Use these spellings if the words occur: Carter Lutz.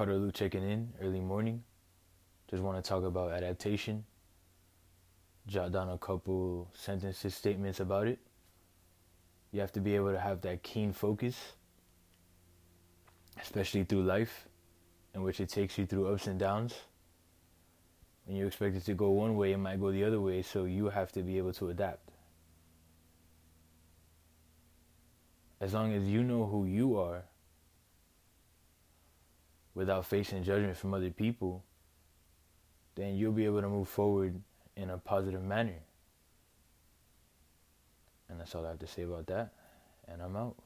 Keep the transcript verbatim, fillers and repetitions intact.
Carter Lutz checking in, early morning. Just want to talk about adaptation. Jot down a couple sentences, statements about it. You have to be able to have that keen focus, especially through life, in which it takes you through ups and downs. When you expect it to go one way, it might go the other way, so you have to be able to adapt. As long as you know who you are, without facing judgment from other people, then you'll be able to move forward in a positive manner. And that's all I have to say about that, and I'm out.